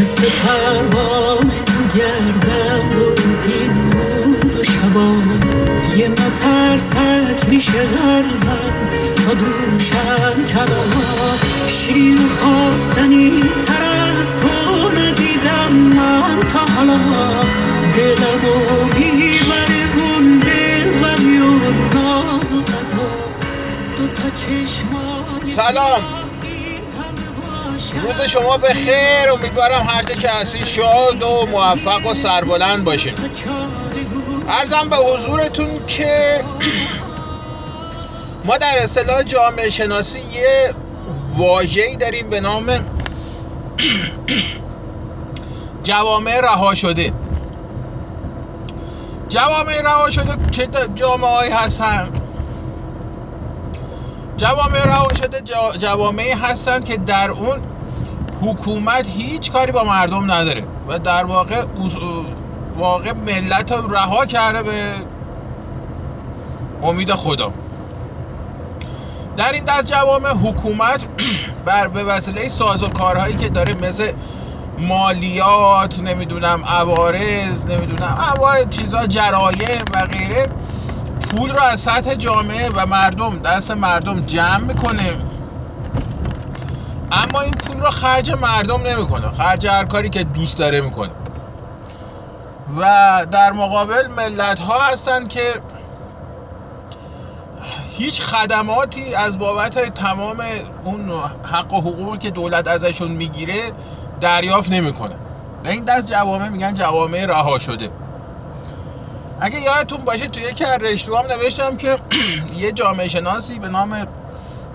مثل پروانه گردم دوتین روز و شبان، یه مترسک میشه قلبم تا دوشم کلاها. شیر و خواستنی تر از تو ندیدم من تا حالا، دلمو میبره اون دلبری و ناز و قدا، دوتا چشمای سلام. روز شما به خیر، امیدوارم هر جا که هستید شاد و موفق و سربلند باشین. عرضم به حضورتون که ما در اصطلاح جامعه شناسی یه واژه‌ای داریم به نام جوامع رها شده. جوامع رها شده که جامعه‌ای هستن، جوامع رها شده جوامعی هستن که در اون حکومت هیچ کاری با مردم نداره و در واقع ملت رو رها کرده به امید خدا. در این دست جوامع حکومت به وسیله سازوکارهایی که داره، مثل مالیات، نمیدونم عوارض، نمیدونم عوارض چیزا، جرایم و غیره، پول رو از سطح جامعه و مردم، دست مردم جمع میکنه، اما این پول رو خرج مردم نمیکنه، خرج هر کاری که دوست داره میکنه. و در مقابل ملت ها هستن که هیچ خدماتی از بابت تمام اون حق و حقوقی که دولت ازشون میگیره دریافت نمیکنه. به این دست جوامع میگن جوامع رها شده. اگه یادتون باشه توی یکی از رشته‌هام نوشتم که یه جامعه شناسی به نام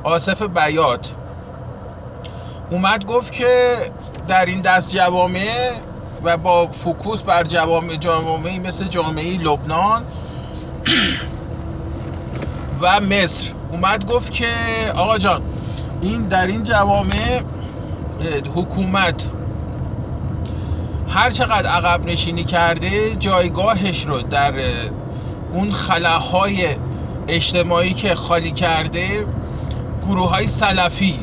آصف بیات اومد گفت که در این دست جوامع و با فوکوس بر جوامعی مثل جامعه لبنان و مصر، اومد گفت که آقا جان، این در این جوامع حکومت هر چقدر عقب نشینی کرده، جایگاهش رو در اون خلاهای اجتماعی که خالی کرده، گروه‌های سلفی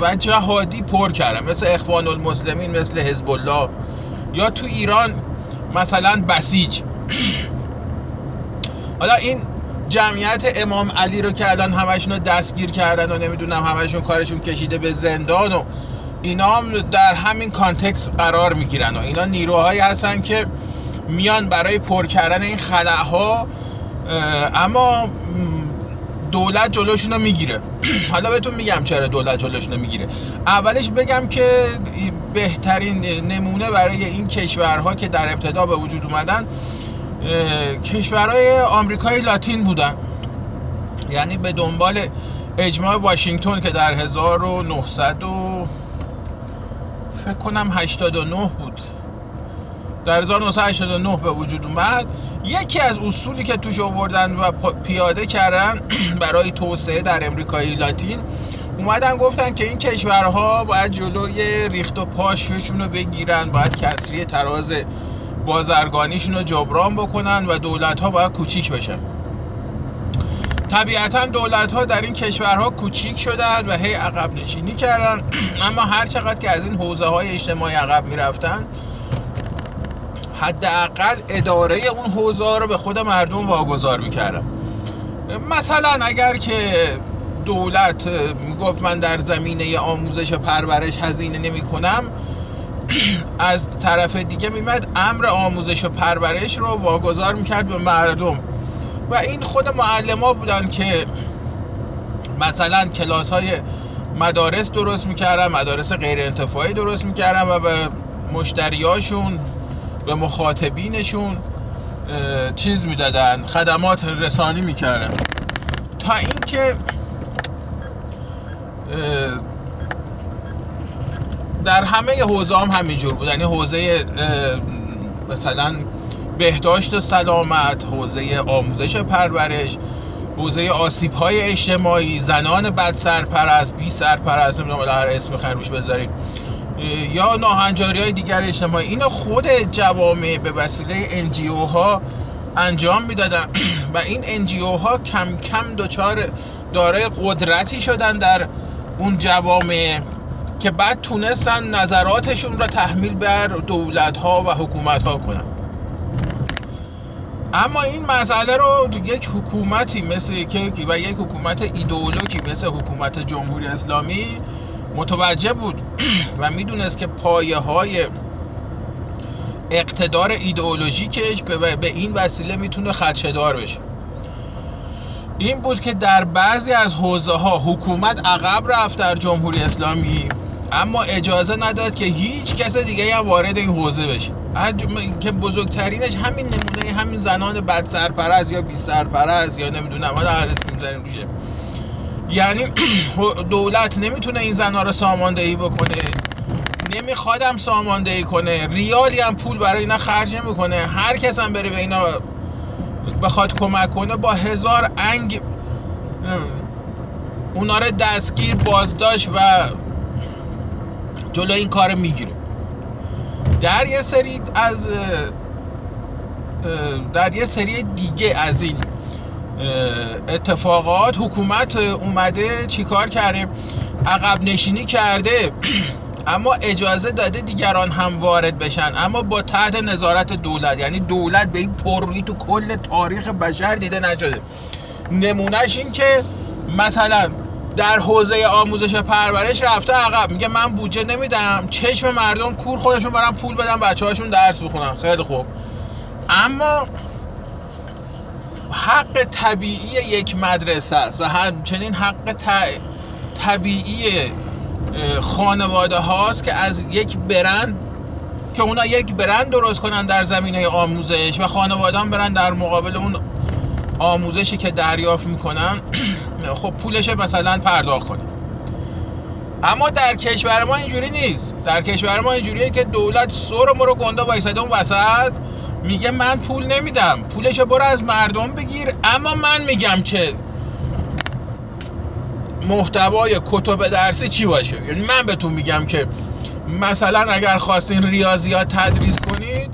و جهادی پر کرده، مثل اخوان المسلمین، مثل حزب الله، یا تو ایران مثلا بسیج. حالا این جمعیت امام علی رو که الان همشون رو دستگیر کردن و نمیدونم همشون کارشون کشیده به زندان و اینا هم در همین کانتکست قرار میگیرن و اینا نیروهایی هستن که میان برای پر کردن این خلاها، اما دولت جلوشون رو میگیره. حالا بهتون میگم چرا دولت جلوشون رو میگیره. اولش بگم که بهترین نمونه برای این کشورها که در ابتدا به وجود اومدن کشورهای آمریکای لاتین بودن، یعنی به دنبال اجماع واشنگتن که در 1900 و فکر کنم 89 بود، در 1989 به وجود اومد. یکی از اصولی که توش آوردن و پیاده کردن برای توسعه در امریکای لاتین، اومدن گفتن که این کشورها باید جلوی ریخت و پاششون رو بگیرن، باید کسری تراز بازرگانیشون رو جبران بکنن و دولت‌ها باید کوچیک بشن. طبیعتاً دولت‌ها در این کشورها کوچیک شدند و هی عقب نشینی کردن، اما هر چقدر که از این حوزه‌های اجتماعی عقب می‌رفتن، حداقل اداره اون حوزه‌ها رو به خود مردم واگذار می‌کردن. مثلا اگر که دولت میگفت من در زمینه آموزش و پرورش هزینه نمی‌کنم، از طرف دیگه میمد امر آموزش و پرورش رو واگذار می‌کرد به مردم و این خود معلم‌ها بودن که مثلا کلاس‌های مدارس درست می‌کردن، مدارس غیر انتفاعی درست می‌کردن و به مشتریاشون، به مخاطبینشون چیز می‌دادن، خدمات رسانی می‌کردن. تا اینکه در همه حوزه‌ها هم همینجور بود، یعنی حوزه مثلا بهداشت و سلامت، حوزه آموزش و پرورش، حوزه آسیب‌های اجتماعی، زنان بد سرپرست، بی سرپرست، نمیدونم هر اسم بخواید روش بذارید، یا ناهنجاری‌های دیگر اجتماعی، اینو خود جوامع به وسیله NGO ها انجام میدادن و این NGO ها کم کم دچار دارای قدرتی شدن در اون جوامع که بعد تونستن نظراتشون را تحمیل بر دولت ها و حکومت ها کنن. اما این مسئله رو یک حکومتی مثل کیکی و یک حکومت ایدئولوژی مثل حکومت جمهوری اسلامی متوجه بود و میدونست که پایه‌های اقتدار ایدئولوژیکش به این وسیله میتونه خدشه‌دار بشه. این بود که در بعضی از حوزه‌ها حکومت عقب رفت در جمهوری اسلامی، اما اجازه نداد که هیچ کس دیگه هم وارد این حوزه بشه، که بزرگترینش همین نمونه همین زنان بد سرپرست یا بی سرپرست یا نمیدونم هر اسمی می‌ذاریم روشه. یعنی دولت نمیتونه این زنها رو ساماندهی بکنه، نمیخوادم ساماندهی کنه، ریالی هم پول برای اینا خرج نمیکنه، هر کس هم بره به اینا بخواد کمک کنه با هزار انگ اونا رو دستگیر بازداشت و جلو این کار میگیره. در یه سری دیگه از این اتفاقات حکومت اومده چیکار کرده؟ عقب نشینی کرده، اما اجازه داده دیگران هم وارد بشن، اما با تحت نظارت دولت. یعنی دولت به این پررویی تو کل تاریخ بشر دیده نشده. نمونهش این که مثلا در حوزه آموزش پرورش رفته عقب، میگه من بودجه نمیدم، چشم مردم کور، خودشون برن پول بدن بچه‌هاشون درس بخونن. خیلی خوب، اما حق طبیعی یک مدرسه است و همچنین حق طبیعی خانواده هاست که از یک برند که اونا یک برند درست کنن در زمینه آموزش و خانواده هم برن در مقابل اون آموزشی که دریافت میکنن خب پولش مثلا پرداخت کنن. اما در کشور ما اینجوری نیست. در کشور ما اینجوریه که دولت سر ما رو گنده وایساده اون وسط، میگه من پول نمیدم، پولشو برو از مردم بگیر، اما من میگم چه محتوای کتب درسی چی باشه. یعنی من بهتون میگم که مثلا اگر خواستین ریاضیات تدریس کنید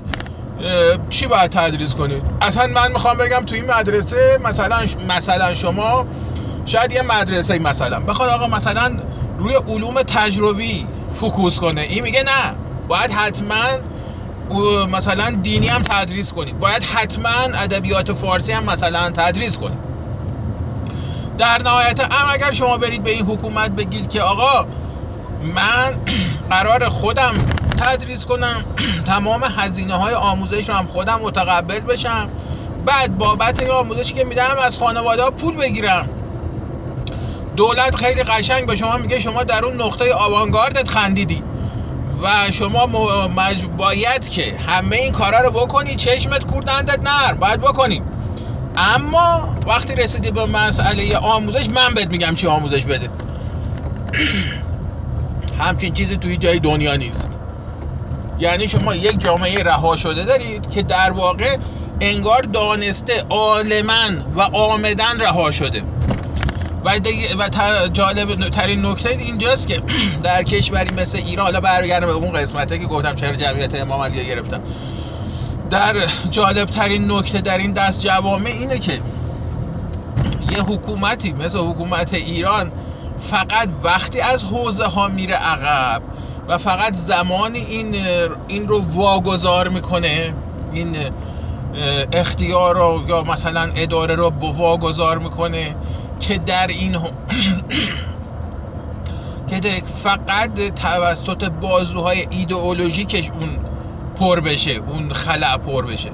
چی باید تدریس کنید. اصلا من میخوام بگم تو این مدرسه مثلا شما شاید یه مدرسه مثلا بخواد آقا مثلا روی علوم تجربی فوکوس کنه، این میگه نه، باید حتما مثلا دینی هم تدریس کنید، باید حتما ادبیات فارسی هم مثلا تدریس کنید. در نهایت امر اگر شما برید به این حکومت بگید که آقا من قرار خودم تدریس کنم، تمام هزینه های آموزش رو هم خودم متقبل بشم، بعد بابت این آموزشی که میدم از خانواده ها پول بگیرم، دولت خیلی قشنگ به شما میگه شما در اون نقطه آوانگاردت خندیدی و شما باید که همه این کارا رو بکنی، چشمت کور دندت نر، باید بکنی. اما وقتی رسیدی به مسئله آموزش، من بهت میگم چی آموزش بده. همچین چیزی توی جای دنیا نیست. یعنی شما یک جامعه رها شده دارید که در واقع انگار دانسته عالمن و آمدن رها شده. و جالب ترین نکته اینجاست که در کشوری مثل ایران، حالا برگردم به اون قسمته که گفتم چرا جمعیت امام علی گرفتم، در جالب ترین نکته در این دست جوامع اینه که یه حکومتی مثل حکومت ایران فقط وقتی از حوزه ها میره عقب و فقط زمانی این رو واگذار میکنه، این اختیار رو یا مثلا اداره رو واگذار میکنه که در این که فقط توسط بازوهای ایدئولوژیکش اون پر بشه، اون خلأ پر بشه.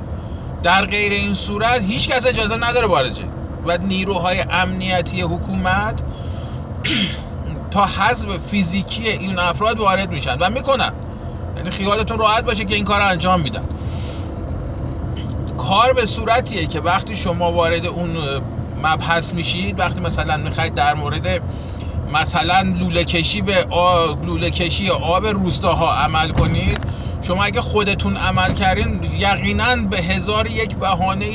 در غیر این صورت هیچ کس اجازه نداره وارد شه و نیروهای امنیتی حکومت تا حذف فیزیکی این افراد وارد میشن و میکنن. یعنی خیالتون راحت باشه که این کار انجام میدن. کار به صورتیه که وقتی شما وارد اون مبحث میشید، وقتی مثلا میخواید در مورد مثلا لوله کشی آب روستاها عمل کنید، شما اگه خودتون عمل کردین یقینا به هزار یک بهانه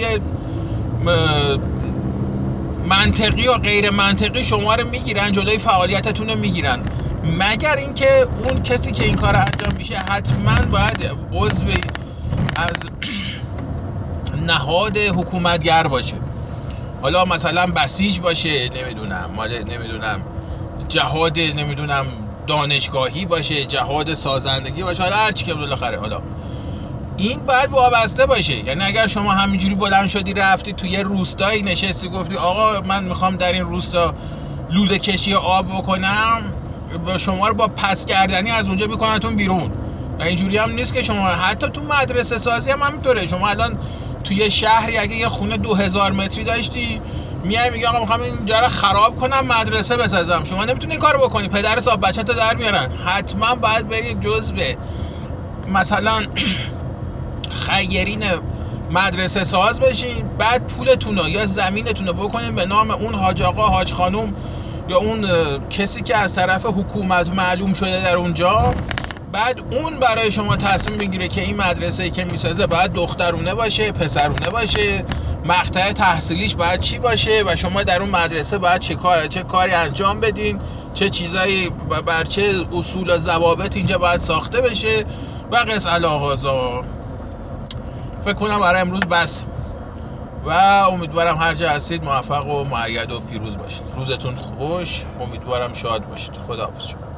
منطقی و غیر منطقی شما رو میگیرن، جلوی فعالیتتون رو میگیرن. مگر اینکه اون کسی که این کار انجام میشه حتما باید عضو از نهاد حکومتگر باشه، حالا مثلا بسیج باشه، نمیدونم جهاد دانشگاهی باشه، جهاد سازندگی باشه، حالا هر چی که بالاخره، حالا این باید وابسته باشه. یعنی اگر شما همینجوری بلند شدی رفتی توی یه روستایی نشستی گفتی آقا من میخوام در این روستا لوله کشی آب بکنم، شما رو با پس کردنی از اونجا میکننتون بیرون. و اینجوری هم نیست که شما حتی تو مدرسه سازی هم همینطوره. شما الان توی شهری اگه یه خونه 2000 متری داشتی میای میگه آقا میخوام اینجا رو خراب کنم مدرسه بسازم، شما نمیتونی این کارو بکنی، پدر صاحب بچه‌تو در میارن. حتما باید بری جزء مثلا خیرین مدرسه ساز بشین، بعد پولتونو یا زمینتونو بکنین به نام اون حاج آقا، حاج خانم یا اون کسی که از طرف حکومت معلوم شده در اونجا. بعد اون برای شما تصمیم میگیره که این مدرسه‌ای که میسازه باید دخترونه باشه، پسرونه باشه، مقطع تحصیلیش باید چی باشه و شما در اون مدرسه باید چه کاری انجام بدین، چه چیزایی بر چه اصول و ضوابط اینجا باید ساخته بشه و قصه الهازا. فکر کنم برای امروز بس و امیدوارم هر جا هستید موفق و مؤید و پیروز باشید. روزتون خوش، امیدوارم شاد باشید. خداحافظ.